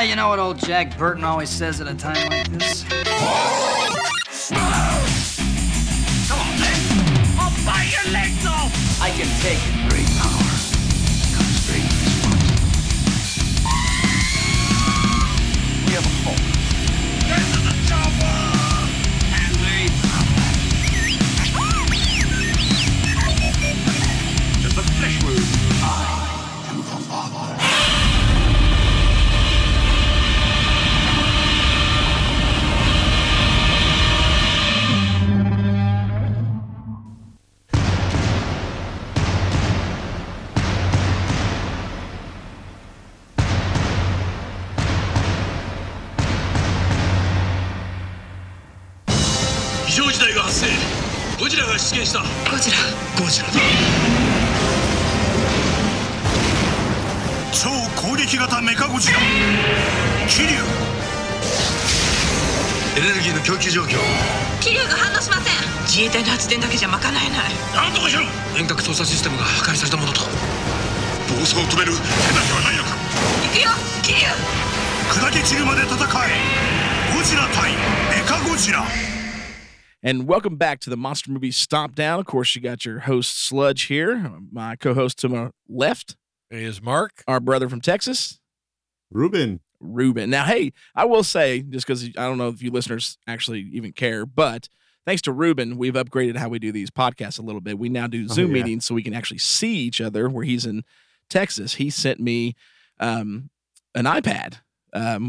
Ah, you know what old Jack Burton always says at a time like this? Come on, then. I'll bite your legs off! I can take it. Great power comes great responsibility. We have a hope. This is the chopper! And they come back. Just a flesh wound. I am the father. And welcome back to the Monster Movie Stop Down. Of course, you got your host, Sludge, here. My co-host to my left is Mark, our brother from Texas. Ruben. Now, hey, I will say, just because I don't know if you listeners actually even care, but thanks to Ruben, we've upgraded how we do these podcasts a little bit. We now do Zoom meetings so we can actually see each other where he's in Texas. He sent me an iPad,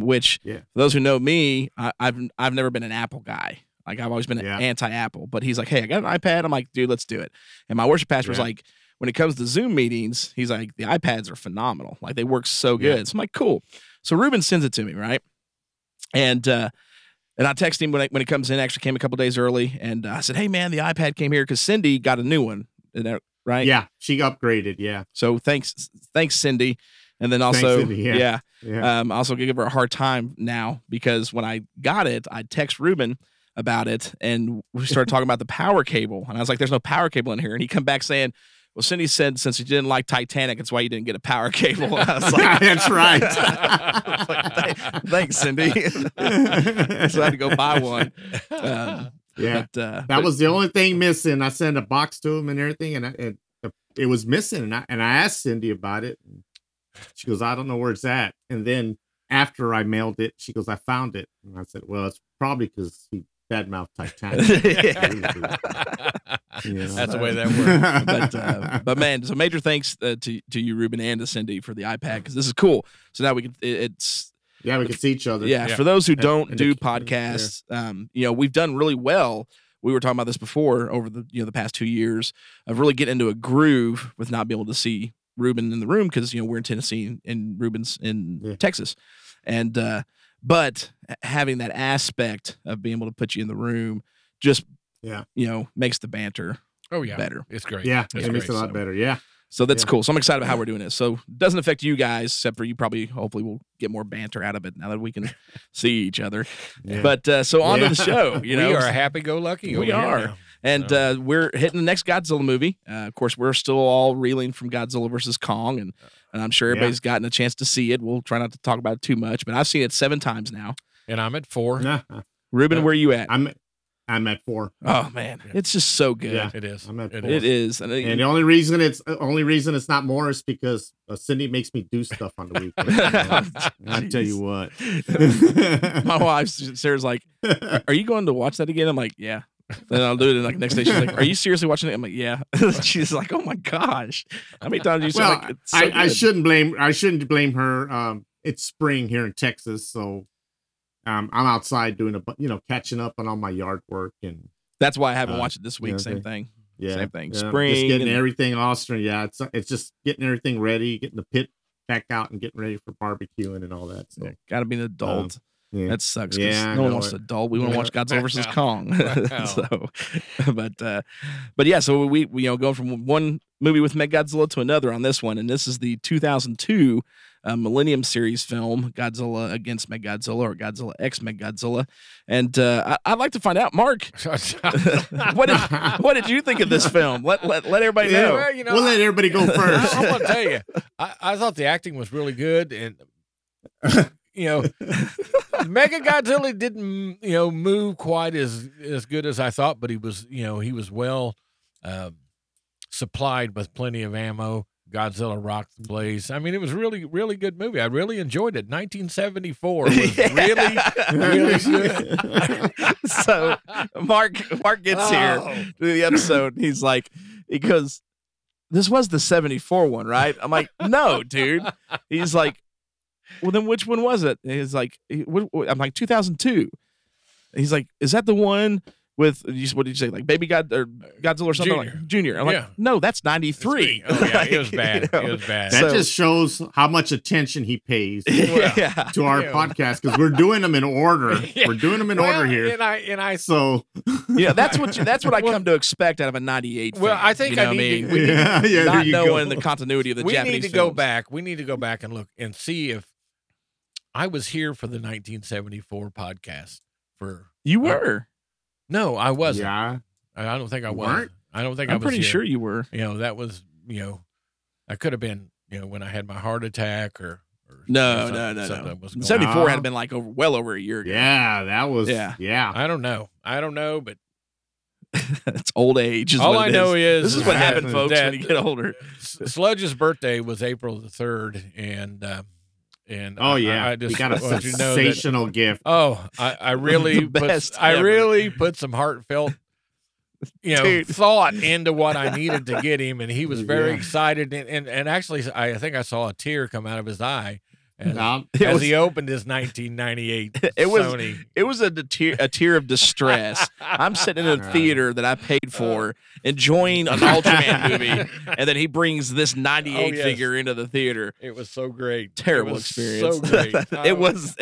which for those who know me, I've never been an Apple guy. Like, I've always been an anti-Apple, but he's like, hey, I got an iPad. I'm like, dude, let's do it. And my worship pastor was like, when it comes to Zoom meetings, he's like, the iPads are phenomenal. Like, they work so good. So I'm like, cool. So Ruben sends it to me, right? And I text him when it comes in, actually came a couple days early. And I said, hey, man, the iPad came here because Cindy got a new one, right? Yeah, she upgraded, So thanks, Cindy. And then also, I also give her a hard time now because when I got it, I text Ruben about it and we started talking about the power cable, and I was like, there's no power cable in here, and he come back saying, well, Cindy said since you didn't like Titanic, it's why you didn't get a power cable. And I was like, that's right. I was like, thanks, Cindy. So I had to go buy one. That was the only thing missing. I sent a box to him and everything, and it was missing, and I asked Cindy about it. She goes, I don't know where it's at. And then after I mailed it, she goes, I found it. And I said, well, it's probably because he badmouth Titanic. That's the way that works. But man, so major thanks to you, Ruben, and to Cindy for the iPad, because this is cool. So now we can see each other. Yeah. For those who don't do podcasts, we've done really well. We were talking about this before over the past 2 years of really getting into a groove with not being able to see Ruben in the room because we're in Tennessee and Ruben's in Texas, and but having that aspect of being able to put you in the room just, makes the banter better. It's great. Yeah, it makes it a lot better. Yeah. So that's cool. So I'm excited about how we're doing this. So it doesn't affect you guys, except for you probably, hopefully, will get more banter out of it now that we can see each other. Yeah. But so on to the show. We are happy-go-lucky. We are. And we're hitting the next Godzilla movie. Of course, we're still all reeling from Godzilla versus Kong, and I'm sure everybody's gotten a chance to see it. We'll try not to talk about it too much, but I've seen it 7 times now. And I'm at 4. Ruben, where are you at? I'm at 4. Oh man, it's just so good. Yeah, it is. I'm at 4. It is. And the only reason it's not more is because Cindy makes me do stuff on the weekend. I tell you what. My wife, Sarah's like, "Are you going to watch that again?" I'm like, "Yeah." Then I'll do it, and like next day she's like, "Are you seriously watching it?" I'm like, "Yeah." She's like, "Oh my gosh, how many times do you?" Well, like, it's so I shouldn't blame her. It's spring here in Texas, so I'm outside doing catching up on all my yard work, and that's why I haven't watched it this week. Same thing. Yeah, spring, just getting everything Austin. Yeah, it's just getting everything ready, getting the pit back out, and getting ready for barbecuing and all that. So gotta be an adult. Yeah. That sucks because no one wants to adult. We want to watch Godzilla versus Kong. So, but yeah, so we go from one movie with Megagodzilla to another on this one, and this is the 2002 Millennium Series film Godzilla Against Mechagodzilla or Godzilla X Mechagodzilla, and I'd like to find out, Mark, what did you think of this film? Let everybody know. Well, we'll let everybody go first. I want to tell you, I thought the acting was really good and. you know, Mechagodzilla didn't, you know, move quite as good as I thought, but he was, you know, he was well supplied with plenty of ammo. Godzilla rocked the place. I mean, it was really, really good movie. I really enjoyed it. 1974 was really good. So Mark gets here to the episode. And he's like, he goes, this was the 74 one, right? I'm like, no, dude. He's like, well, then which one was it? And he's like, I'm like, 2002. He's like, is that the one with, what did you say, like Baby God or Godzilla or something? Junior. Like Junior. I'm like, no, that's 93. Oh, yeah, like, it was bad. You know, it was bad. That just shows how much attention he pays to our podcast, because we're doing them in order. We're doing them in order here. And so yeah, that's what I come to expect out of a 98. Well, film, I think not knowing the continuity of the Japanese. We need to go back and look and see if I was here for the 1974 podcast. You were. No, I wasn't. Yeah. I don't think I was. Weren't? I don't think I was. I'm pretty sure you were. You know, that was, you know, I could have been, you know, when I had my heart attack or no. 74 had been like well over a year ago. Yeah, that was. Yeah. I don't know, but it's old age. All I know is this is what happened, folks, when you get older. Sludge's birthday was April the 3rd, and I just got a sensational gift. Oh, I really put some heartfelt, you know, thought into what I needed to get him, and he was very excited. And actually, I think I saw a tear come out of his eye as he opened his 1998. It was a tear of distress. I'm sitting in a theater that I paid for, enjoying an Ultraman movie, and then he brings this 98 figure into the theater. It was so great. Terrible experience. So great. That was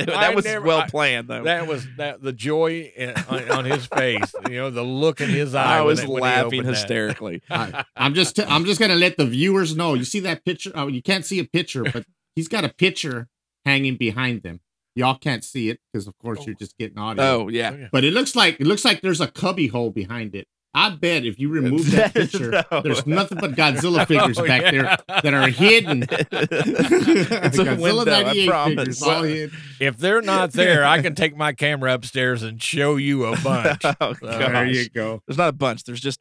well planned though. The joy on his face. You know, the look in his eye. I was laughing hysterically. I'm just gonna let the viewers know. You see that picture? Oh, you can't see a picture, but he's got a picture hanging behind them. Y'all can't see it because, of course, you're just getting audio. Oh, yeah. But it looks like there's a cubby hole behind it. I bet if you remove that picture, there's nothing but Godzilla figures back there that are hidden. It's a Godzilla window, I promise. All hidden. If they're not there, I can take my camera upstairs and show you a bunch. There you go. There's not a bunch. There's just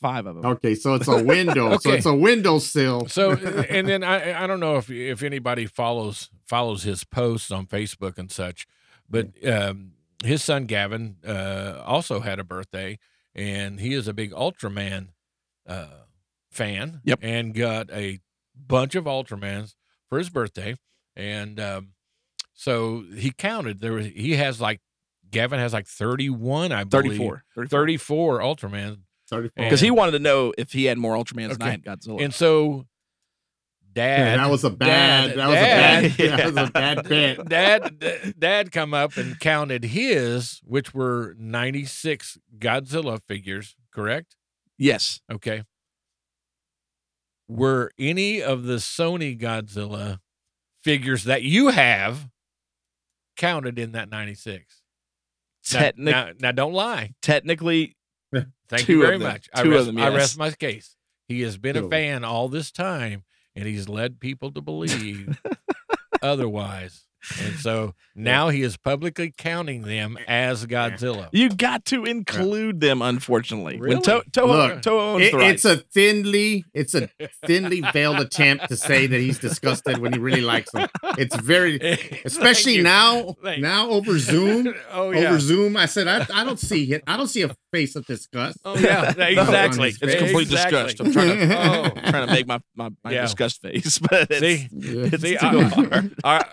5 of them. Okay, so it's a window. Okay. So it's a windowsill. So, and then I don't know if anybody follows his posts on Facebook and such, but his son Gavin also had a birthday, and he is a big Ultraman fan. Yep. And got a bunch of Ultramans for his birthday, and so he counted. Gavin has 31, I believe. 34 Ultramans. Because he wanted to know if he had more Ultramans than I had Godzilla. And so, Dad, that was a bad bet. Dad come up and counted his, which were 96 Godzilla figures, correct? Yes. Okay. Were any of the Sony Godzilla figures that you have counted in that 96? Now, don't lie. Technically... Thank you very much. I rest my case. He has been a fan all this time, and he's led people to believe otherwise. And so now he is publicly counting them as Godzilla. You got to include them, unfortunately. Really? When it's a thinly veiled attempt to say that he's disgusted when he really likes them. It's very, especially now over Zoom. Oh, yeah. Over Zoom, I said I don't see it. I don't see a face of disgust. Oh yeah, exactly. It's complete disgust. I'm trying to make my disgust face, but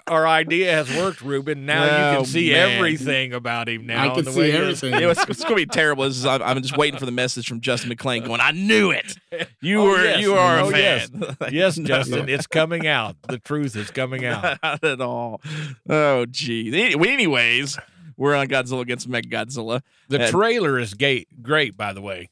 our idea has worked, Ruben. Now you can see everything about him. Now I can see everything. It's going to be terrible. I'm just waiting for the message from Justin McClain going, "I knew it. You are a fan." Yes, Justin, it's coming out. The truth is coming out. Not at all. Oh, geez. Anyways, we're on Godzilla against Mechagodzilla. The trailer is great, by the way.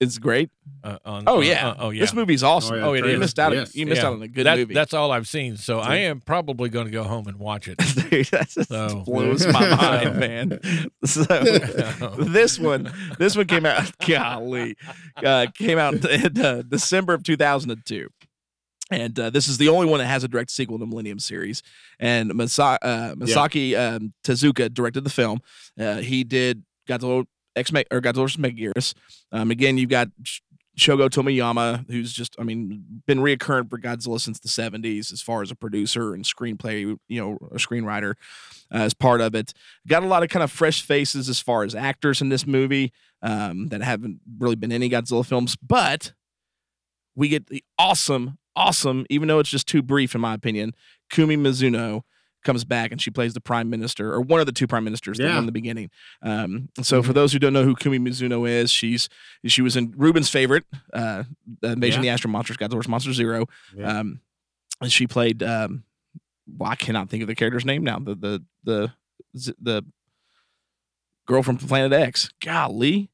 It's great. This movie's awesome. Oh, yeah, it is. You missed out on a good movie. That's all I've seen. So I am probably going to go home and watch it. Dude, that just blows my mind, man. So this one came out. Golly, came out in December of 2002. And this is the only one that has a direct sequel to Millennium series. And Masaki Tezuka directed the film. He did Godzilla X or Godzilla versus Megaguirus. Again, you've got Shogo Tomiyama, who's just, I mean, been reoccurring for Godzilla since the 70s as far as a producer and screenplay, you know, a screenwriter as part of it. Got a lot of kind of fresh faces as far as actors in this movie that haven't really been in any Godzilla films. But we get the awesome, even though it's just too brief in my opinion, Kumi Mizuno comes back and she plays the prime minister or one of the two prime ministers in the beginning. So for those who don't know who Kumi Mizuno is, she was in Ruben's favorite, Invasion of the Astro Monsters, Godzilla versus Monster Zero. Yeah. And she played, well, I cannot think of the character's name now. The girl from Planet X. Golly,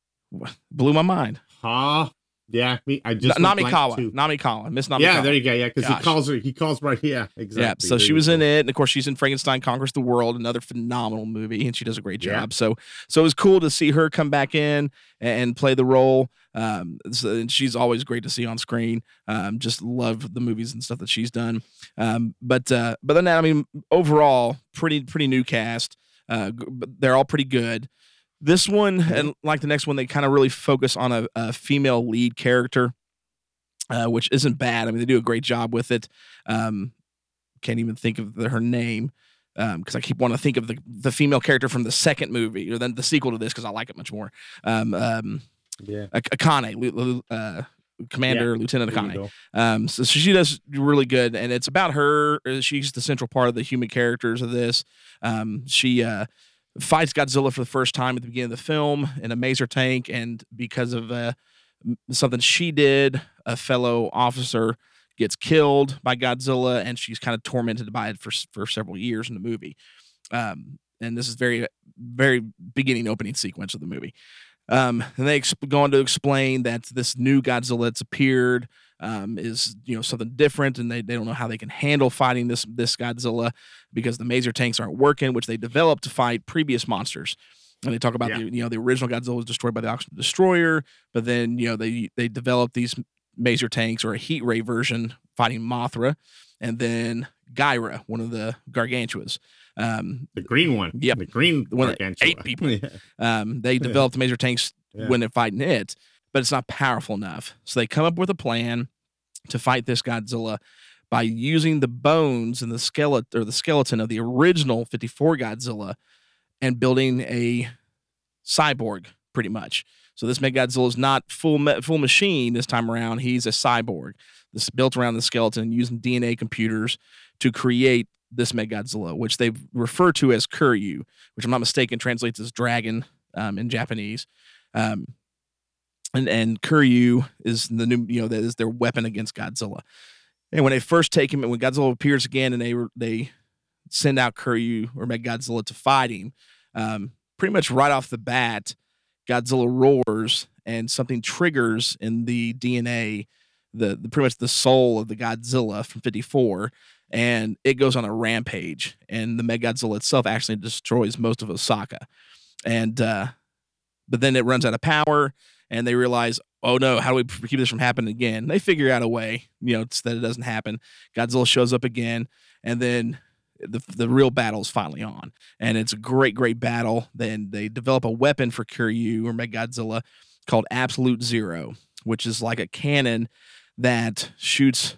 blew my mind. Huh? Yeah, I just Namikawa, Miss Namikawa. Yeah, there you go. Yeah, because he calls her. He calls right. Yeah, exactly. Yeah, so she was in it, and of course she's in Frankenstein Conquers the World, another phenomenal movie, and she does a great job. So it was cool to see her come back in and play the role. And she's always great to see on screen. Just love the movies and stuff that she's done. But then I mean, overall, pretty new cast. They're all pretty good. This one and like the next one, they kind of really focus on a female lead character, which isn't bad. I mean, they do a great job with it. Can't even think of her name because I keep wanting to think of the female character from the second movie or then the sequel to this because I like it much more. Akane, Commander Lieutenant Akane. So she does really good, and it's about her. She's the central part of the human characters of this. She fights Godzilla for the first time at the beginning of the film in a maser tank, and because of something she did, a fellow officer gets killed by Godzilla, and she's kind of tormented by it for several years in the movie. And this is very, very beginning opening sequence of the movie. And they go on to explain that this new Godzilla that's appeared is, you know, something different, and they don't know how they can handle fighting this Godzilla because the maser tanks aren't working, which they developed to fight previous monsters. And they talk about the original Godzilla was destroyed by the Oxygen Destroyer, but then they developed these maser tanks or a heat ray version fighting Mothra, and then Gyra, one of the Gargantuas. The green one. Yeah. The green one that ate people. They developed maser tanks when they're fighting it, but it's not powerful enough. So they come up with a plan to fight this Godzilla by using the bones and the skeleton of the original 54 Godzilla and building a cyborg pretty much. So this Mechagodzilla is not full machine this time around. He's a cyborg. This is built around the skeleton using DNA computers to create this Mechagodzilla, which they refer to as Kiryu, which I'm not mistaken translates as dragon in Japanese. And Kiryu is the new, that is their weapon against Godzilla. And when they first take him, and when Godzilla appears again, and they send out Kiryu or Mechagodzilla to fight him, pretty much right off the bat, Godzilla roars and something triggers in the DNA, the pretty much the soul of the Godzilla from 54, and it goes on a rampage. And the Mechagodzilla itself actually destroys most of Osaka, and but then it runs out of power. And they realize, oh no, how do we keep this from happening again? They figure out a way, so that it doesn't happen. Godzilla shows up again, and then the real battle is finally on. And it's a great, great battle. Then they develop a weapon for Kiryu or Mechagodzilla called Absolute Zero, which is like a cannon that shoots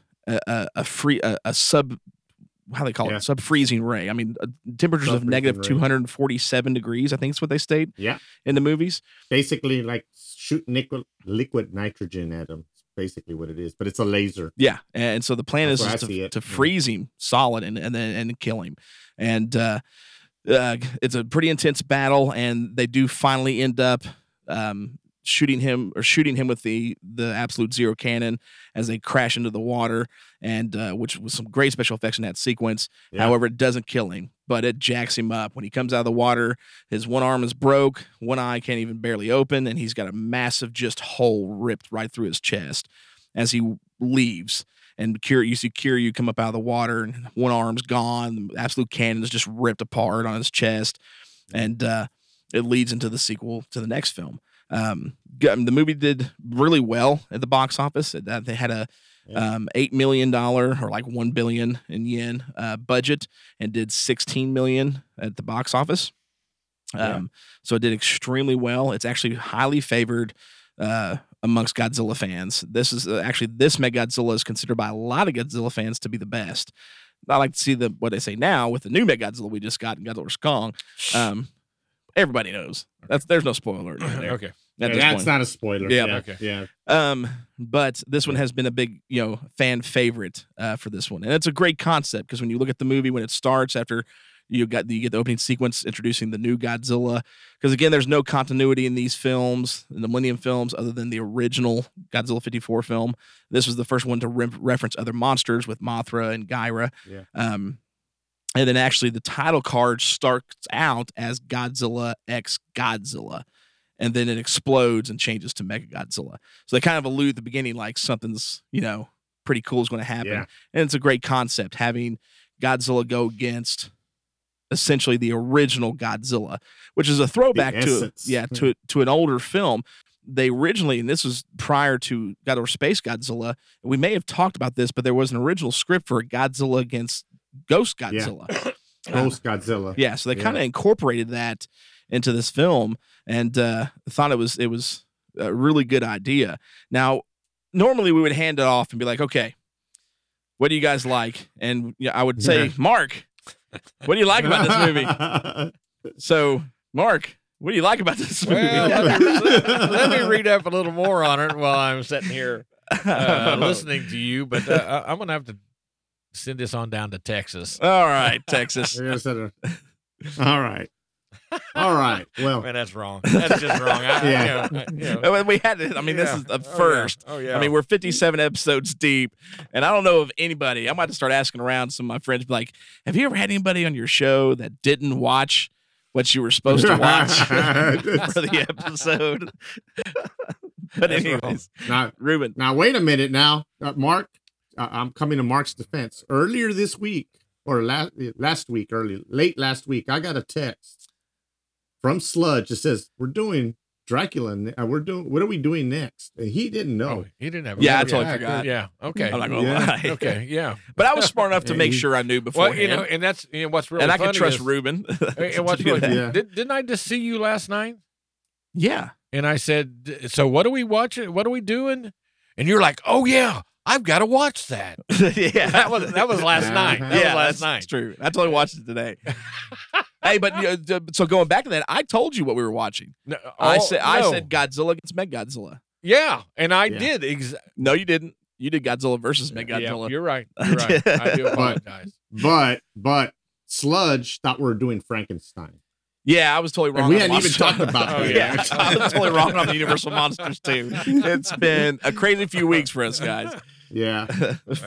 sub-freezing ray. I mean, temperatures of negative 247 degrees, I think is what they state in the movies. Basically, like shoot liquid nitrogen at them. It's basically what it is, but it's a laser. Yeah, and so the plan is to freeze him solid and then kill him. And it's a pretty intense battle, and they do finally end up shooting him with the Absolute Zero cannon as they crash into the water, and which was some great special effects in that sequence. Yeah. However, it doesn't kill him, but it jacks him up. When he comes out of the water, his one arm is broke, one eye can't even barely open, and he's got a massive just hole ripped right through his chest as he leaves. And you see Kiryu come up out of the water, and one arm's gone. The Absolute cannon is just ripped apart on his chest, and it leads into the sequel to the next film. The movie did really well at the box office. They had a $8 million or like 1 billion in yen budget, and did 16 million at the box office. So it did extremely well. It's actually highly favored amongst Godzilla fans. This is actually, this Mechagodzilla is considered by a lot of Godzilla fans to be the best. I like to see the what they say now with the new Mechagodzilla we just got in Godzilla versus Kong. Everybody knows. There's no spoiler there. Okay. That's not a spoiler. Yeah. Okay. Yeah. But this one has been a big, fan favorite for this one. And it's a great concept because when you look at the movie, when it starts after you get the opening sequence introducing the new Godzilla, because again, there's no continuity in these films, in the Millennium films, other than the original Godzilla 54 film. This was the first one to reference other monsters with Mothra and Gyra. Yeah. And then actually the title card starts out as Godzilla X Godzilla, and then it explodes and changes to Mechagodzilla. So they kind of allude at the beginning like something's, pretty cool is going to happen. Yeah. And it's a great concept having Godzilla go against essentially the original Godzilla, which is a throwback to an older film. They originally, and this was prior to Godzilla Space Godzilla, we may have talked about this, but there was an original script for Godzilla against Ghost Godzilla. Yeah. Ghost Godzilla. Yeah, so they kind of incorporated that into this film and thought it was a really good idea. Now, normally we would hand it off and be like, okay, what do you guys like? And I would say, Mark, what do you like about this movie? So, Mark, what do you like about this movie? Well, let me read up a little more on it while I'm sitting here listening to you, but I'm going to have to send this on down to Texas. All right, Texas. All right. Well, man, that's wrong. That's just wrong. We had to. I mean, this is the first. Yeah. Oh yeah. I mean, we're 57 episodes deep, and I don't know of anybody. I might have to start asking around some of my friends. Be like, have you ever had anybody on your show that didn't watch what you were supposed to watch for the episode? But anyways, Ruben. Now wait a minute. Now, Mark. I'm coming to Mark's defense. Earlier this week, or late last week, I got a text from Sludge that says, "We're doing Dracula. What are we doing next?" And he didn't know. Oh, he didn't have. Yeah, I totally forgot. Yeah. Okay. I'm not gonna lie. Okay. Yeah. But I was smart enough to make sure I knew before. Well, and that's what's really. And funny I can trust Ruben. And what's really? Yeah. Didn't I just see you last night? Yeah. And I said, "So what are we watching? What are we doing?" And you're like, "Oh yeah. I've got to watch that." Yeah, that was last night. That was last night. That's true. I totally watched it today. Hey, but so going back to that, I told you what we were watching. I said Godzilla against Mechagodzilla. Yeah, and I did. No, you didn't. You did Godzilla versus Mechagodzilla. Yeah, you're right. I do apologize. But Sludge thought we were doing Frankenstein. Yeah, I was totally wrong. And we hadn't even talked about it. Yeah, I was totally wrong on the Universal Monsters too. It's been a crazy few weeks for us guys. Yeah,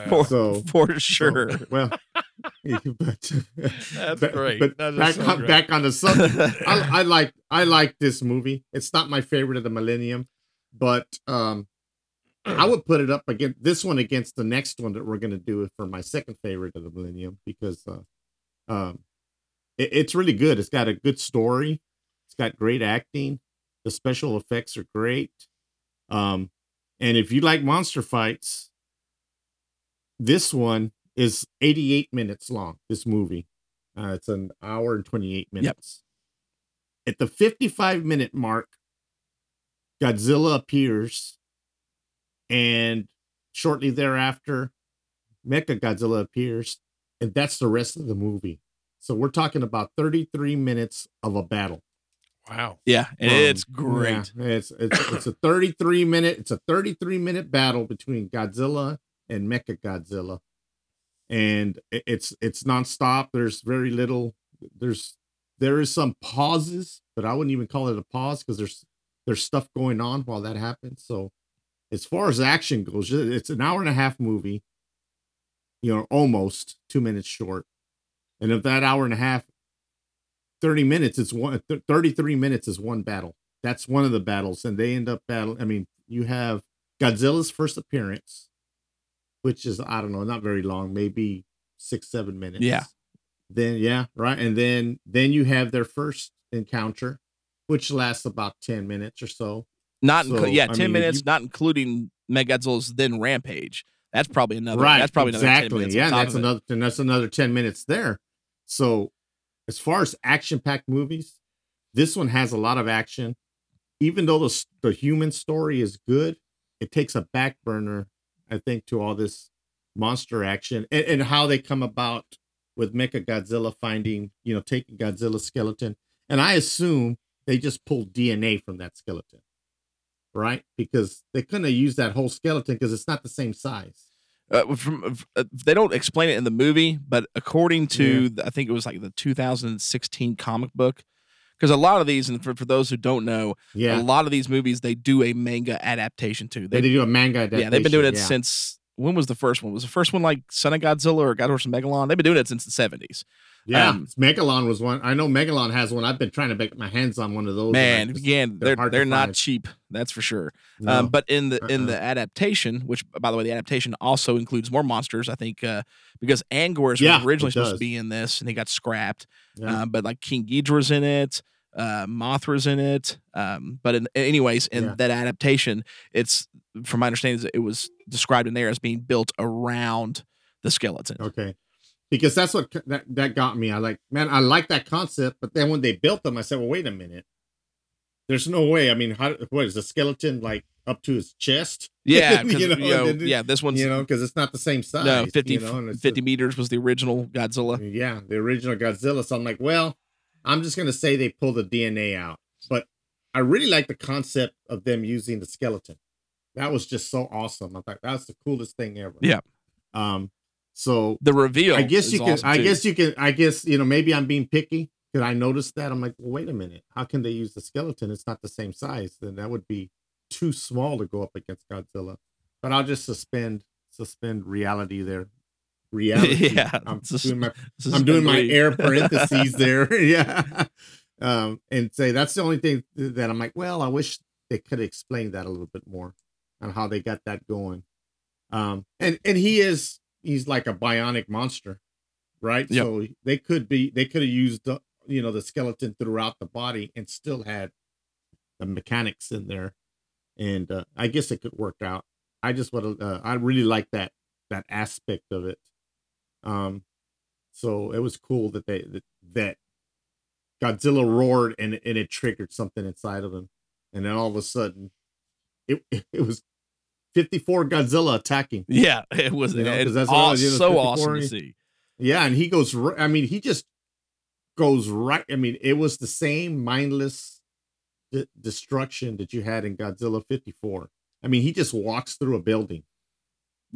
for sure. So, well, but that's great. But that back on the subject, I like this movie. It's not my favorite of the Millennium, but I would put it up against this one against the next one that we're going to do for my second favorite of the Millennium because. It's really good. It's got a good story. It's got great acting. The special effects are great. And if you like monster fights, this one is 88 minutes long, this movie. It's an hour and 28 minutes. Yep. At the 55-minute mark, Godzilla appears. And shortly thereafter, Mechagodzilla appears. And that's the rest of the movie. So we're talking about 33 minutes of a battle. Wow. Yeah, it's great. Yeah, it's a 33-minute battle between Godzilla and Mechagodzilla. And it's nonstop. There's very little there is some pauses, but I wouldn't even call it a pause because there's stuff going on while that happens. So as far as action goes, it's an hour and a half movie. Almost 2 minutes short. And of that hour and a half, 33 minutes is one battle. That's one of the battles. And they end up battling. I mean, you have Godzilla's first appearance, which is, I don't know, not very long, maybe 6-7 minutes. Yeah. Then, yeah, right. And then you have their first encounter, which lasts about 10 minutes or so. 10 minutes, not including Mechagodzilla's then rampage. That's probably another. Right. That's probably exactly. Another 10 minutes yeah. That's another 10 minutes there. So as far as action-packed movies, this one has a lot of action. Even though the human story is good, it takes a back burner, I think, to all this monster action and how they come about with Mechagodzilla finding, taking Godzilla's skeleton. And I assume they just pulled DNA from that skeleton, right? Because they couldn't have used that whole skeleton because it's not the same size. They don't explain it in the movie, but according to, I think it was like the 2016 comic book, because a lot of these, and for those who don't know, a lot of these movies, they do a manga adaptation too. They do a manga adaptation. Yeah, they've been doing it since, when was the first one? Was the first one like Son of Godzilla or God Horse and Megalon? They've been doing it since the 70s. Yeah, Megalon was one. I know Megalon has one. I've been trying to get my hands on one of those. Man, again, they're not cheap. That's for sure. No. But in the adaptation, which, by the way, the adaptation also includes more monsters, I think, because Angor is originally supposed to be in this, and he got scrapped. Yeah. But like King Ghidorah's in it, Mothra's in it. But anyways, in that adaptation, it's, from my understanding, it was described in there as being built around the skeleton. Okay. Because that's what that got me. I like that concept. But then when they built them, I said, well, wait a minute. There's no way. I mean, what is the skeleton like up to his chest? Yeah. This one's, because it's not the same size. No, 50 meters was the original Godzilla. Yeah, the original Godzilla. So I'm like, well, I'm just going to say they pulled the DNA out. But I really like the concept of them using the skeleton. That was just so awesome. I thought that's the coolest thing ever. Yeah. So the reveal, I guess you can, awesome I too. Guess you can, I guess, maybe I'm being picky because I noticed that. I'm like, well, wait a minute. How can they use the skeleton? It's not the same size. Then that would be too small to go up against Godzilla, but I'll just suspend reality there. Reality. Yeah. I'm doing my air parentheses there. Yeah. And say, that's the only thing that I'm like, well, I wish they could explain that a little bit more on how they got that going. And he's like a bionic monster, right? Yep. So they could have used the, the skeleton throughout the body and still had the mechanics in there. And I guess it could work out. I just want to, I really like that aspect of it. So it was cool that that Godzilla roared and it triggered something inside of him. And then all of a sudden it was 54 Godzilla attacking. Yeah, it was so awesome to see. Yeah, and he goes. He just goes right. It was the same mindless destruction that you had in Godzilla 54. He just walks through a building.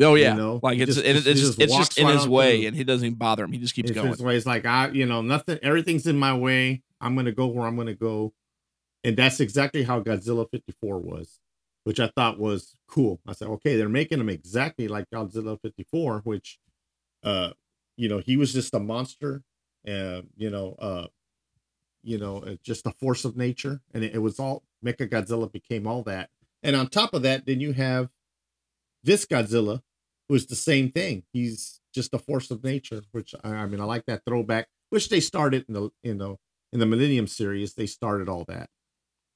Oh yeah, it's just in his way, and he doesn't even bother him. He just keeps going. His way. It's like nothing. Everything's in my way. I'm gonna go where I'm gonna go, and that's exactly how Godzilla 54 was. Which I thought was cool. I said, okay, they're making him exactly like Godzilla 54, which, he was just a monster, just a force of nature. And it was all, Mechagodzilla became all that. And on top of that, then you have this Godzilla, who's the same thing. He's just a force of nature, which, I like that throwback, which they started in the, in the Millennium series, they started all that.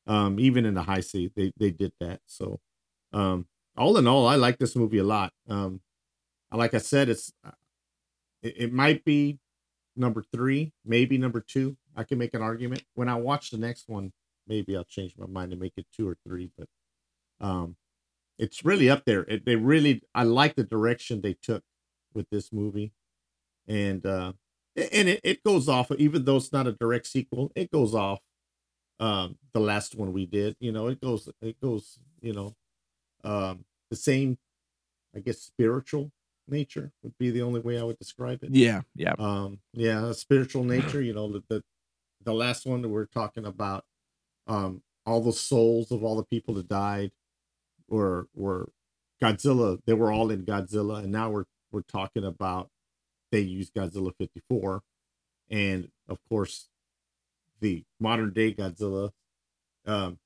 Even in the high sea, they did that. So, all in all, I like this movie a lot. Like I said, it might be number 3, maybe number 2. I can make an argument when I watch the next one. Maybe I'll change my mind and make it 2 or 3. But it's really up there. I like the direction they took with this movie, and it goes off. Even though it's not a direct sequel, it goes off. The last one we did, it goes, the same, I guess, spiritual nature would be the only way I would describe it. Yeah. Yeah. Spiritual nature, the last one that we're talking about, all the souls of all the people that died were Godzilla. They were all in Godzilla. And now we're talking about, they use Godzilla 54. And of course, the modern day Godzilla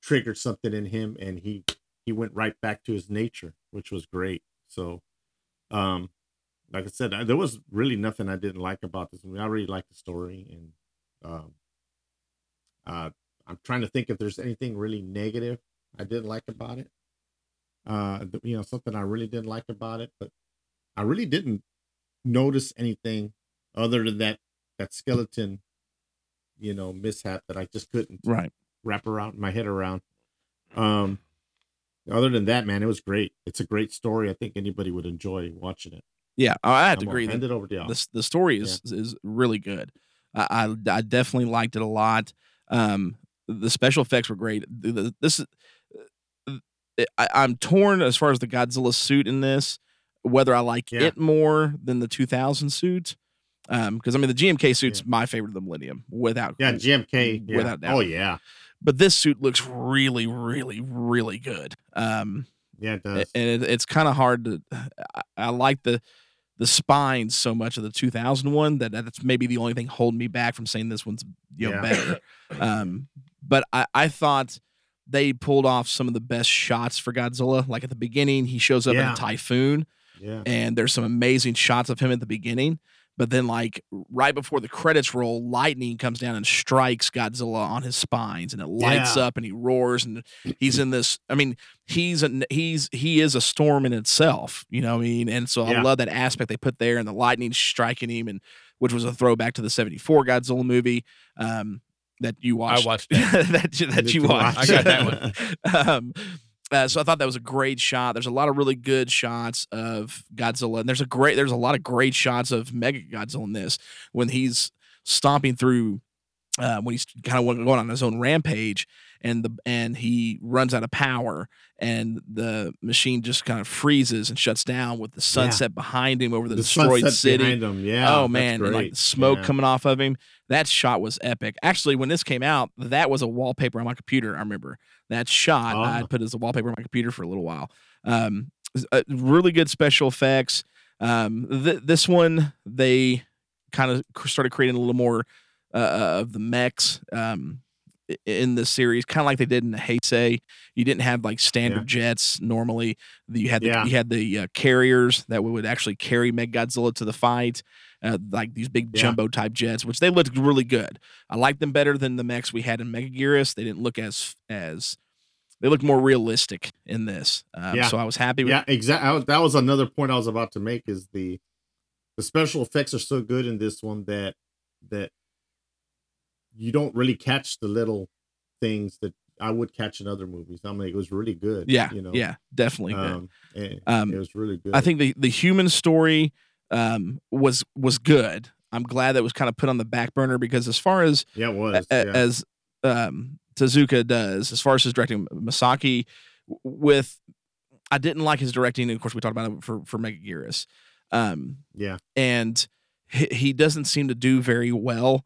triggered something in him, and he went right back to his nature, which was great. So, like I said, there was really nothing I didn't like about this movie. I really liked the story, and I'm trying to think if there's anything really negative I didn't like about it. Something I really didn't like about it, but I really didn't notice anything other than that skeleton, you know, mishap that I just couldn't wrap around my head around. Other than that, man, it was great. It's a great story. I think anybody would enjoy watching it. Yeah, I have to agree. Hand it over to y'all. The story is really good. I definitely liked it a lot. The special effects were great. I'm torn as far as the Godzilla suit in this, whether I like it more than the 2000 suit. Because I mean, the GMK suit's my favorite of the Millennium, without GMK without doubt. Oh yeah, but this suit looks really, really, really good. It does, and it's kind of hard to. I like the spines so much of the 2001 that's maybe the only thing holding me back from saying this one's better. But I thought they pulled off some of the best shots for Godzilla. Like at the beginning, he shows up in a typhoon, and there's some amazing shots of him at the beginning. But then, like, right before the credits roll, lightning comes down and strikes Godzilla on his spines, and it lights up, and he roars, and he's in this. I mean, he is a storm in itself, you know what I mean? And so I love that aspect they put there, and the lightning striking him, and which was a throwback to the 1974 Godzilla movie that you watched. I watched that. that you watched. I got that one. So I thought that was a great shot. There's a lot of really good shots of Godzilla, and there's a lot of great shots of Megagodzilla in this when he's stomping through, when he's kind of going on his own rampage, and he runs out of power, and the machine just kind of freezes and shuts down with the sunset behind him over the destroyed city. Behind him. Yeah, oh man, and like the smoke coming off of him. That shot was epic. Actually, when this came out, that was a wallpaper on my computer. I remember that shot. Oh. I put it as a wallpaper on my computer for a little while. Really good special effects. This one, they kind of started creating a little more of the mechs in the series, kind of like they did in the Heisei. You didn't have like standard jets normally. You had the carriers that would actually carry Megagodzilla to the fight. Like these big jumbo type jets, which they looked really good. I liked them better than the mechs we had in Megaguirus. They didn't look as they looked more realistic in this. So I was happy with exactly. That was another point I was about to make, is the special effects are so good in this one that you don't really catch the little things that I would catch in other movies. I mean, it was really good. Yeah, you know? Yeah, definitely. It was really good. I think the human story was good. I'm glad that was kind of put on the back burner, because as far as as Tezuka does, as far as his directing, Masaki, I didn't like his directing, and of course we talked about it for Megaguirus. And he doesn't seem to do very well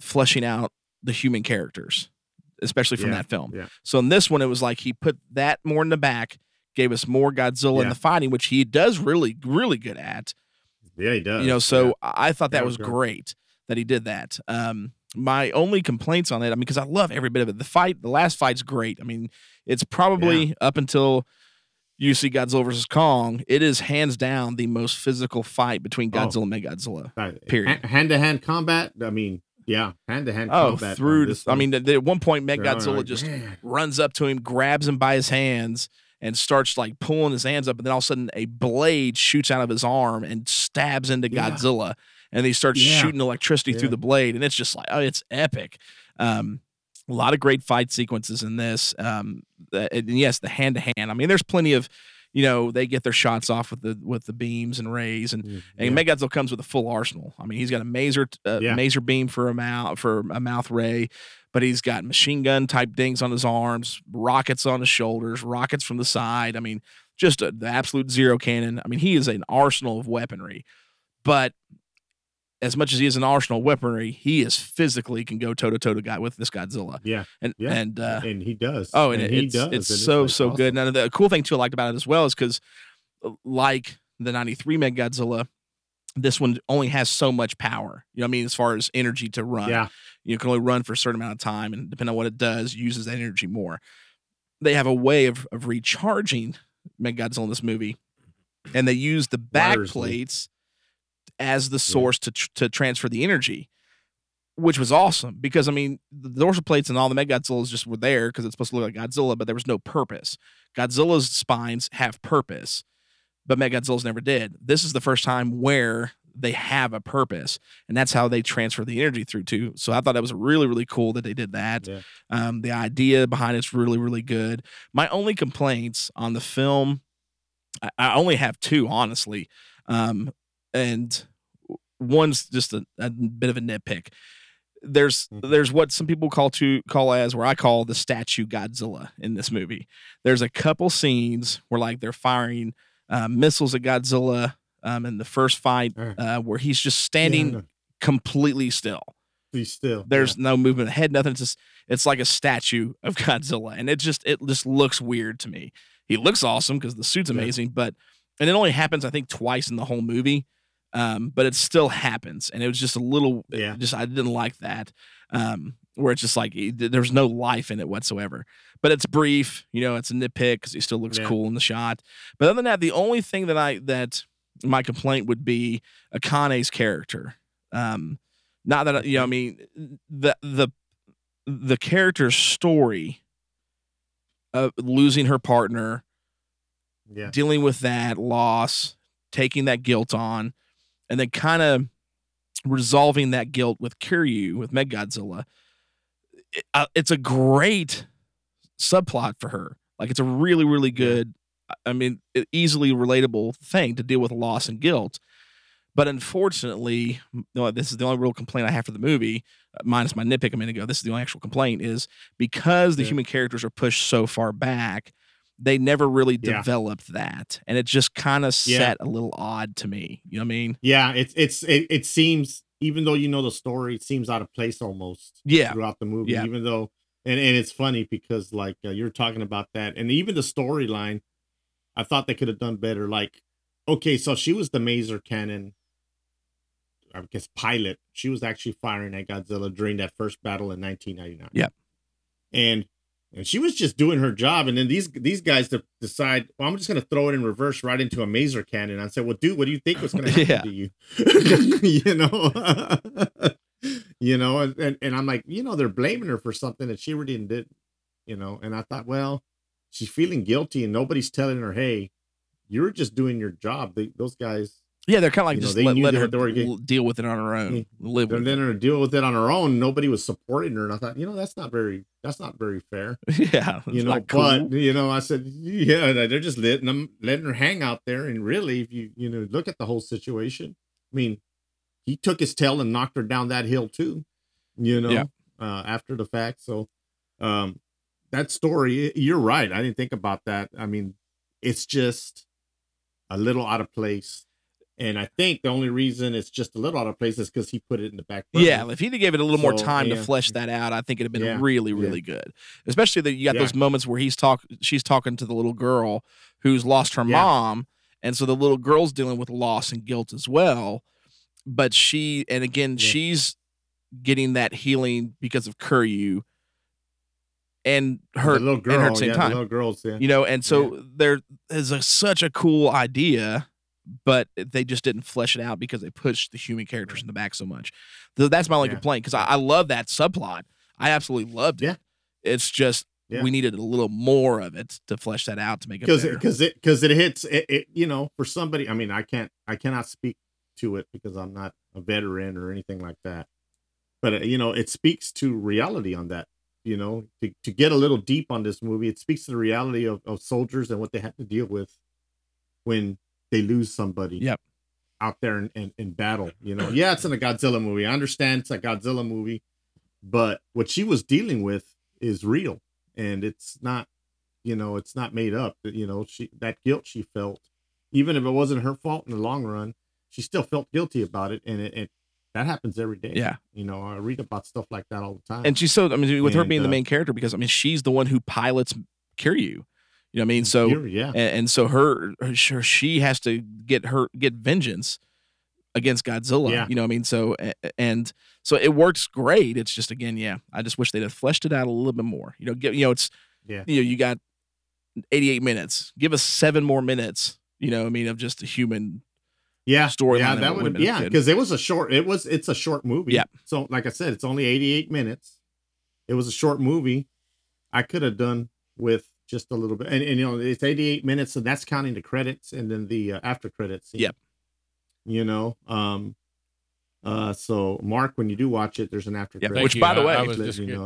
fleshing out the human characters, especially from that film. Yeah. So in this one, it was like he put that more in the back, gave us more Godzilla in the fighting, which he does really, really good at. Yeah, he does. You know, so I thought that was great that he did that. My only complaints on it, I mean, because I love every bit of it. The last fight's great. I mean, it's probably up until you see Godzilla versus Kong, it is hands down the most physical fight between Godzilla and Megagodzilla. Period. Hand-to-hand combat. I mean, hand-to-hand combat. At one point, Megagodzilla just runs up to him, grabs him by his hands, and starts like pulling his hands up, and then all of a sudden a blade shoots out of his arm and stabs into Godzilla, and he starts shooting electricity through the blade, and it's just like, it's epic. A lot of great fight sequences in this. And yes, the hand to hand. I mean, there's plenty of, you know, they get their shots off with the beams and rays, and Megagodzilla comes with a full arsenal. I mean, he's got a maser beam for a mouth ray. But he's got machine gun type dings on his arms, rockets on his shoulders, rockets from the side. I mean, just the absolute zero cannon. I mean, he is an arsenal of weaponry. But as much as he is an arsenal of weaponry, he is physically can go toe-to-toe with this Godzilla. Yeah. And he does. Oh, and it's so good. Now, the cool thing, too, I liked about it as well is because, like the 1993 Megagodzilla, this one only has so much power, you know what I mean, as far as energy to run. Yeah. You can only run for a certain amount of time, and depending on what it does, uses that energy more. They have a way of recharging Megagodzilla in this movie, and they use the back plates as the source to transfer the energy, which was awesome because, I mean, the dorsal plates and all the Megagodzillas just were there because it's supposed to look like Godzilla, but there was no purpose. Godzilla's spines have purpose. but Megagodzilla's never did. This is the first time where they have a purpose, and that's how they transfer the energy through to. So I thought that was really, really cool that they did that. Yeah. The idea behind it's really, really good. My only complaints on the film, I only have two, honestly. And one's just a bit of a nitpick. There's what some people call the statue Godzilla in this movie. There's a couple scenes where like they're firing missiles at Godzilla in the first fight where he's just standing completely still. He's still. There's no movement of head, nothing. It's just, it's like a statue of Godzilla, and it just looks weird to me. He looks awesome because the suit's amazing, but it only happens I think twice in the whole movie. But it still happens, and it was just a little. Just I didn't like that. Where it's just like there's no life in it whatsoever. But it's brief, you know. It's a nitpick because he still looks cool in the shot. But other than that, the only thing that my complaint would be Akane's character. Not that you know, I mean the character's story of losing her partner, dealing with that loss, taking that guilt on. And then kind of resolving that guilt with Kiryu, with Mechagodzilla. It's a great subplot for her. Like, it's a really, really good, I mean, easily relatable thing to deal with loss and guilt. But unfortunately, no, this is the only real complaint I have for the movie, minus my nitpick a minute ago. This is the only actual complaint, is because the human characters are pushed so far back, they never really developed that, and it just kind of set a little odd to me. You know what I mean? Yeah, it seems, even though you know the story, it seems out of place almost throughout the movie, even though, and it's funny because like you're talking about that, and even the storyline, I thought they could have done better. Like, okay, so she was the Maser cannon, I guess, pilot. She was actually firing at Godzilla during that first battle in 1999. Yeah. And she was just doing her job, and then these guys decide, well, I'm just going to throw it in reverse right into a Maser cannon. I said, well, dude, what do you think was going to happen to you? You know? You know, and I'm like, you know, they're blaming her for something that she already did, you know? And I thought, well, she's feeling guilty, and nobody's telling her, hey, you're just doing your job. Those guys... Yeah, they're kind of like, you just know, let her deal with it on her own. Deal with it on her own. Nobody was supporting her, and I thought, you know, that's not very fair. Yeah, you know, cool. But you know, I said, yeah, they're just letting her hang out there. And really, if you know, look at the whole situation, I mean, he took his tail and knocked her down that hill too, you know, after the fact. So that story, you're right. I didn't think about that. I mean, it's just a little out of place. And I think the only reason it's just a little out of place is because he put it in the back burner. Yeah, if he gave it a little more time to flesh that out, I think it'd have been really, really good. Especially that you got those moments where she's talking to the little girl who's lost her mom, and so the little girl's dealing with loss and guilt as well. But she's getting that healing because of Kiryu and her little girl, and her at the same time. The little girls, you know, and so there is such a cool idea. But they just didn't flesh it out because they pushed the human characters in the back so much. So that's my only complaint, because I love that subplot. I absolutely loved it. Yeah. It's just we needed a little more of it to flesh that out to make it better. Because it hits it. You know, for somebody, I mean, I cannot speak to it because I'm not a veteran or anything like that. But you know, it speaks to reality on that. You know, to get a little deep on this movie, it speaks to the reality of soldiers and what they have to deal with when they lose somebody out there in battle, you know? Yeah, it's in a Godzilla movie. I understand it's a Godzilla movie, but what she was dealing with is real, and it's not, you know, it's not made up. You know, that guilt she felt, even if it wasn't her fault in the long run, she still felt guilty about it, and it that happens every day. Yeah. You know, I read about stuff like that all the time. And she's so, I mean, with her being the main character, because, I mean, she's the one who pilots Kiryu. You know what I mean? So, and so her she has to get vengeance against Godzilla. Yeah. You know what I mean? So, and so it works great. It's just, again, I just wish they'd have fleshed it out a little bit more. You know, you got 88 minutes. Give us 7 more minutes, you know what I mean, of just a human storyline. Yeah, that would have been, because it's a short movie. Yeah. So, like I said, it's only 88 minutes. It was a short movie. I could have done with just a little bit. And you know, it's 88 minutes, so that's counting the credits and then the after credits scene. Yep. You know, so Mark, when you do watch it, there's an after credits. Yeah, which, by the way, I was just getting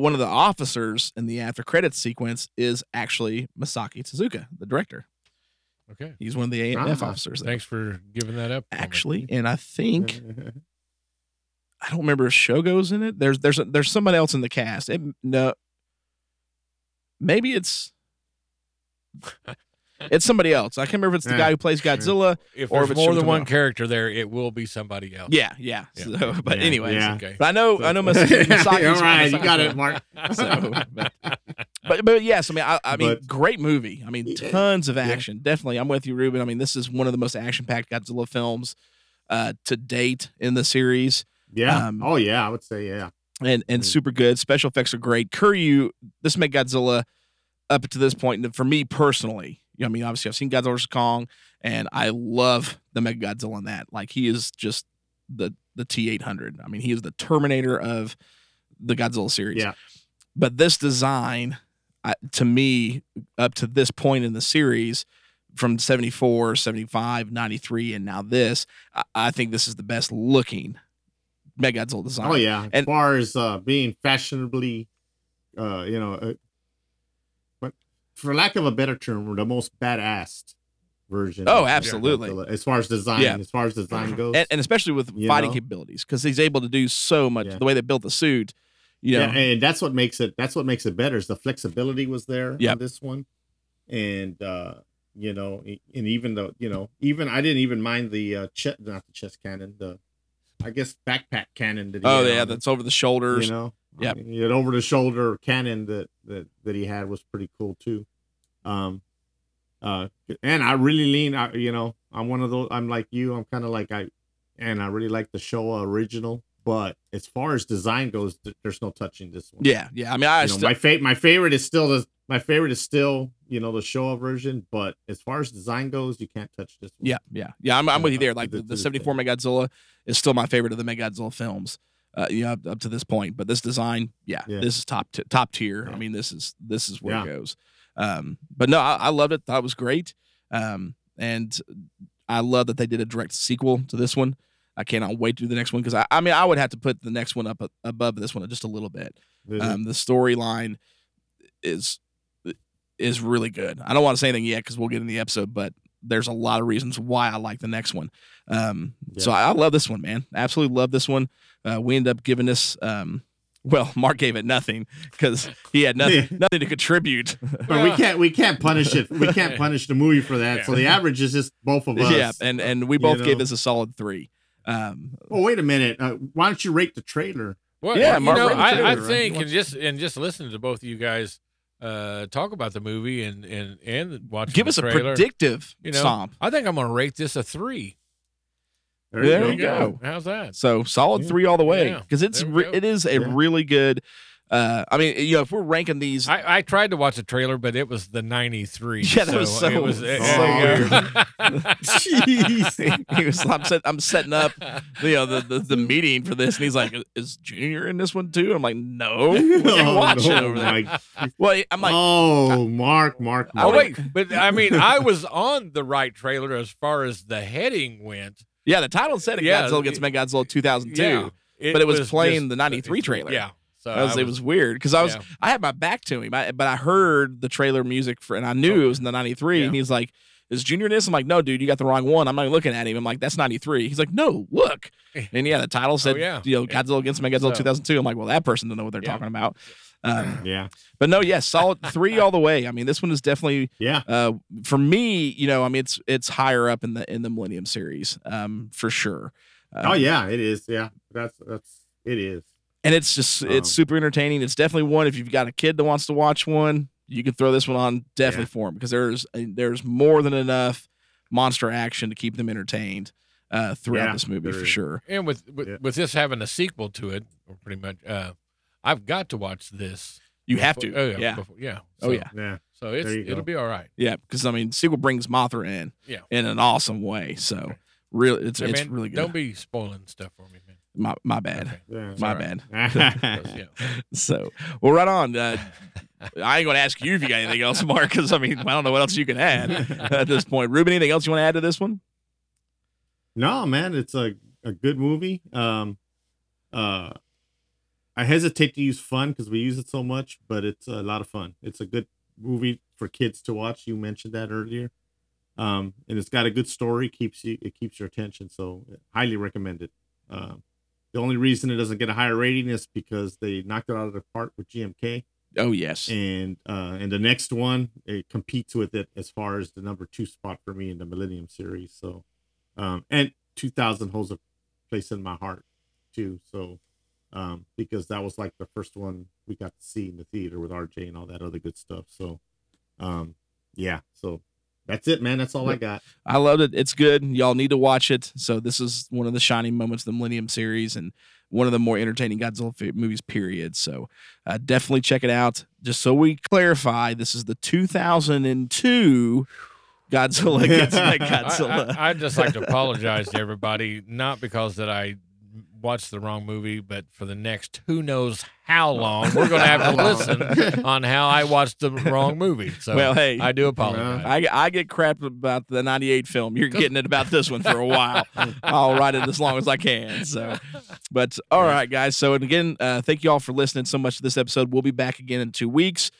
one of the officers in the after credits sequence is actually Masaki Tezuka, the director. Okay, he's one of the AMF officers. There. Thanks for giving that up. Actually, and I think I don't remember if Shogo's in it. There's someone else in the cast. Maybe it's. It's somebody else. I can't remember if it's the guy who plays Godzilla. If there's more than one character there, it will be somebody else. Yeah. So, but anyway, okay. But I know. Masaki. All right, you got it, Mark. So, but yes, I mean, great movie. I mean, tons of action. Yeah. Definitely, I'm with you, Ruben. I mean, this is one of the most action-packed Godzilla films to date in the series. Yeah. I would say and super good. Special effects are great. Kiryu, this made Godzilla up to this point, and for me personally. I mean, obviously, I've seen Godzilla versus Kong, and I love the Mechagodzilla in that. Like, he is just the T-800. I mean, he is the Terminator of the Godzilla series. Yeah. But this design, to me, up to this point in the series, from 74, 75, 93, and now this, I think this is the best looking Mechagodzilla design. Oh, yeah. As far as being fashionably, for lack of a better term, the most badass version. Oh, absolutely. Godzilla, as far as design goes. And especially with fighting capabilities, because he's able to do so much. Yeah. The way they built the suit, you know. And that's what makes it better is the flexibility was there on this one. And, I didn't even mind the chest cannon, I guess backpack cannon. That's over the shoulders. You know? Yeah, that over the shoulder cannon that he had was pretty cool too, and I really lean. I'm one of those. I'm like you. I'm kind of like I really like the Showa original. But as far as design goes, there's no touching this one. Yeah. I mean, my favorite is still the Showa version. But as far as design goes, you can't touch this one. Yeah. I'm with you there. Like the 74 Mechagodzilla is still my favorite of the Mechagodzilla films. Up to this point, but this design, this is top tier. Yeah. I mean, this is where it goes. But no, I loved it. Thought it was great. And I love that they did a direct sequel to this one. I cannot wait to do the next one because I would have to put the next one up above this one just a little bit. Mm-hmm. The storyline is really good. I don't want to say anything yet because we'll get in the episode, but there's a lot of reasons why I like the next one. So I love this one, man. Absolutely love this one. We end up giving this, Mark gave it nothing because he had nothing to contribute. But we can't punish it. We can't punish the movie for that. Yeah. So the average is just both of us. Yeah. And we both gave this a solid 3. Wait a minute. Why don't you rate the trailer? Well, Mark, I think, right? and just listening to both of you guys, talk about the movie and watch. Give us the trailer. A predictive stomp. I think I'm gonna rate this a 3. There you go. How's that? So solid 3 all the way because it is a really good. If we're ranking these, I tried to watch the trailer, but it was the 93. Yeah, that was so. Jeez, he was. I'm setting up, the meeting for this, and he's like, "Is Junior in this one too?" I'm like, "No, we're watching over there." Well, I'm like, "Oh, Mark." Oh wait, but I mean, I was on the right trailer as far as the heading went. Yeah, the title said Godzilla against Mechagodzilla 2002, but it was playing the 93 trailer. Yeah. So it was weird because I had my back to him, but I heard the trailer music and I knew it was in the 93. Yeah. And he's like, "Is Junior in this?" I'm like, "No, dude, you got the wrong one." I'm not even looking at him. I'm like, "That's 93. He's like, "No, look." And the title said, Godzilla against Mechagodzilla 2002. I'm like, well, that person doesn't know what they're talking about. But no, solid 3 all the way. I mean, this one is definitely for me. It's higher up in the Millennium series for sure. It is. Yeah, that's it is. And it's just, it's super entertaining. It's definitely one, if you've got a kid that wants to watch one, you can throw this one on definitely for them because there's more than enough monster action to keep them entertained throughout this movie for sure. And with this having a sequel to it, pretty much, I've got to watch this. You have to. Oh, yeah. Yeah. Before, yeah. So, oh, yeah. Yeah. So it'll be all right. Yeah, because, sequel brings Mothra in an awesome way. So really, it's really good. Don't be spoiling stuff for me, man. My bad. Okay. My bad. So, well, right on. I ain't going to ask you if you got anything else, Mark, because, I mean, I don't know what else you can add at this point. Ruben, anything else you want to add to this one? No, man. It's a good movie. I hesitate to use fun because we use it so much, but it's a lot of fun. It's a good movie for kids to watch. You mentioned that earlier. And it's got a good story. It keeps your attention. So, highly recommend it. The only reason it doesn't get a higher rating is because they knocked it out of the park with GMK. Oh, yes. And the next one, it competes with it as far as the number 2 spot for me in the Millennium series. So, and 2000 holds a place in my heart too. So, because that was like the first one we got to see in the theater with RJ and all that other good stuff. So, yeah. So that's it, man. That's all I got. I loved it. It's good. Y'all need to watch it. So this is one of the shining moments of the Millennium series and one of the more entertaining Godzilla movies, period. So definitely check it out. Just so we clarify, this is the 2002 Godzilla against Mechagodzilla. I'd just like to apologize to everybody, not because that I watched the wrong movie, but for the next who knows how long, we're going to have to listen on how I watched the wrong movie. So, well, hey, I do apologize. I get crap about the 98 film. You're getting it about this one for a while. I'll write it as long as I can. So, but all right, guys. So, and again, thank you all for listening so much to this episode. We'll be back again in 2 weeks.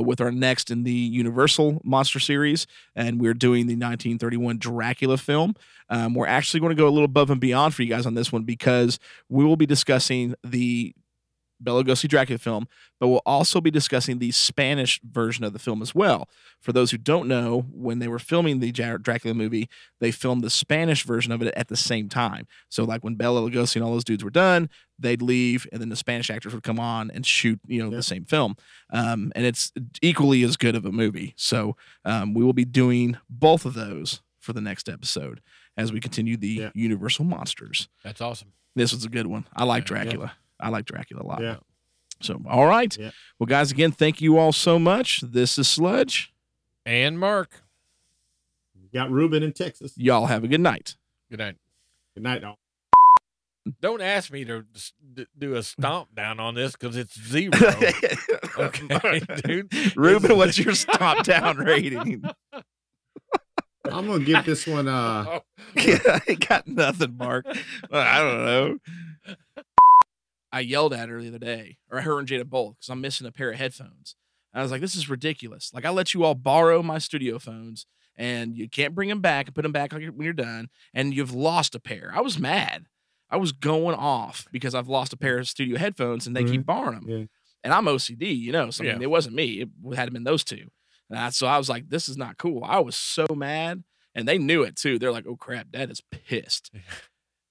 With our next in the Universal Monster series, and we're doing the 1931 Dracula film. We're actually going to go a little above and beyond for you guys on this one because we will be discussing the Bela Lugosi Dracula film, but we'll also be discussing the Spanish version of the film as well. For those who don't know, when they were filming the Dracula movie, they filmed the Spanish version of it at the same time. So, like when Bela Lugosi and all those dudes were done, they'd leave, and then the Spanish actors would come on and shoot, the same film. And it's equally as good of a movie. So we will be doing both of those for the next episode as we continue the Universal Monsters. That's awesome. This was a good one. I like Dracula. Yeah. I like Dracula a lot. Yeah. So, all right. Yeah. Well, guys, again, thank you all so much. This is Sludge. And Mark. You got Ruben in Texas. Y'all have a good night. Good night. Good night, all. Don't ask me to do a stomp down on this because it's 0. Okay, dude. Ruben, what's your stomp down rating? I'm going to give this one I ain't got nothing, Mark. I don't know. I yelled at her the other day, or her and Jada both, because I'm missing a pair of headphones. And I was like, this is ridiculous. Like, I let you all borrow my studio phones, and you can't bring them back and put them back when you're done, and you've lost a pair. I was mad. I was going off because I've lost a pair of studio headphones and they keep borrowing them. Yeah. And I'm OCD, so I mean, it wasn't me. It hadn't been those two. And so I was like, this is not cool. I was so mad. And they knew it too. They're like, oh crap, Dad is pissed.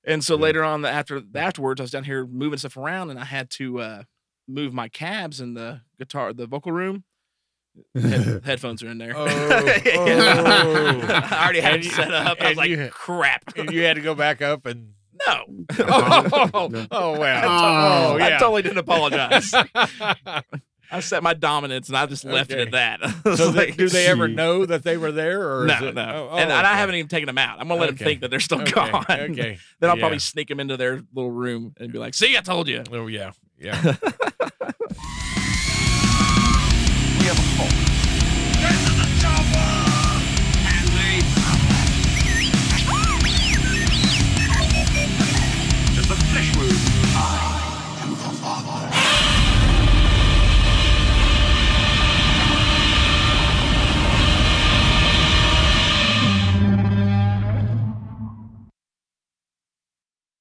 And so later on afterwards, I was down here moving stuff around and I had to move my cabs in the vocal room. Headphones are in there. Oh, I already had it set up. I was like, crap. And you had to go back up and... No. Oh, wow. I totally didn't apologize. I set my dominance and I just left it at that. So like, do they ever know that they were there? Or no. And I haven't even taken them out. I'm going to let them think that they're still gone. Okay. Then I'll probably sneak them into their little room and be like, see, I told you. Oh, yeah. Yeah. We have a